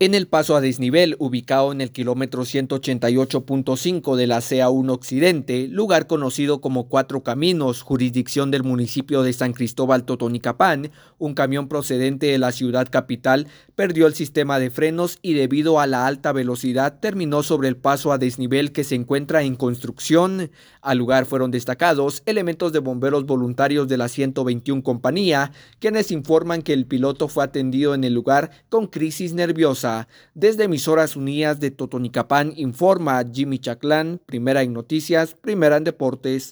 En el paso a desnivel, ubicado en el kilómetro 188.5 de la CA-1 Occidente, lugar conocido como Cuatro Caminos, jurisdicción del municipio de San Cristóbal Totonicapán, un camión procedente de la ciudad capital perdió el sistema de frenos y debido a la alta velocidad terminó sobre el paso a desnivel que se encuentra en construcción. Al lugar fueron destacados elementos de bomberos voluntarios de la 121 compañía, quienes informan que el piloto fue atendido en el lugar con crisis nerviosa. Desde Emisoras Unidas de Totonicapán informa Jimmy Chaclán, primera en noticias, primera en deportes.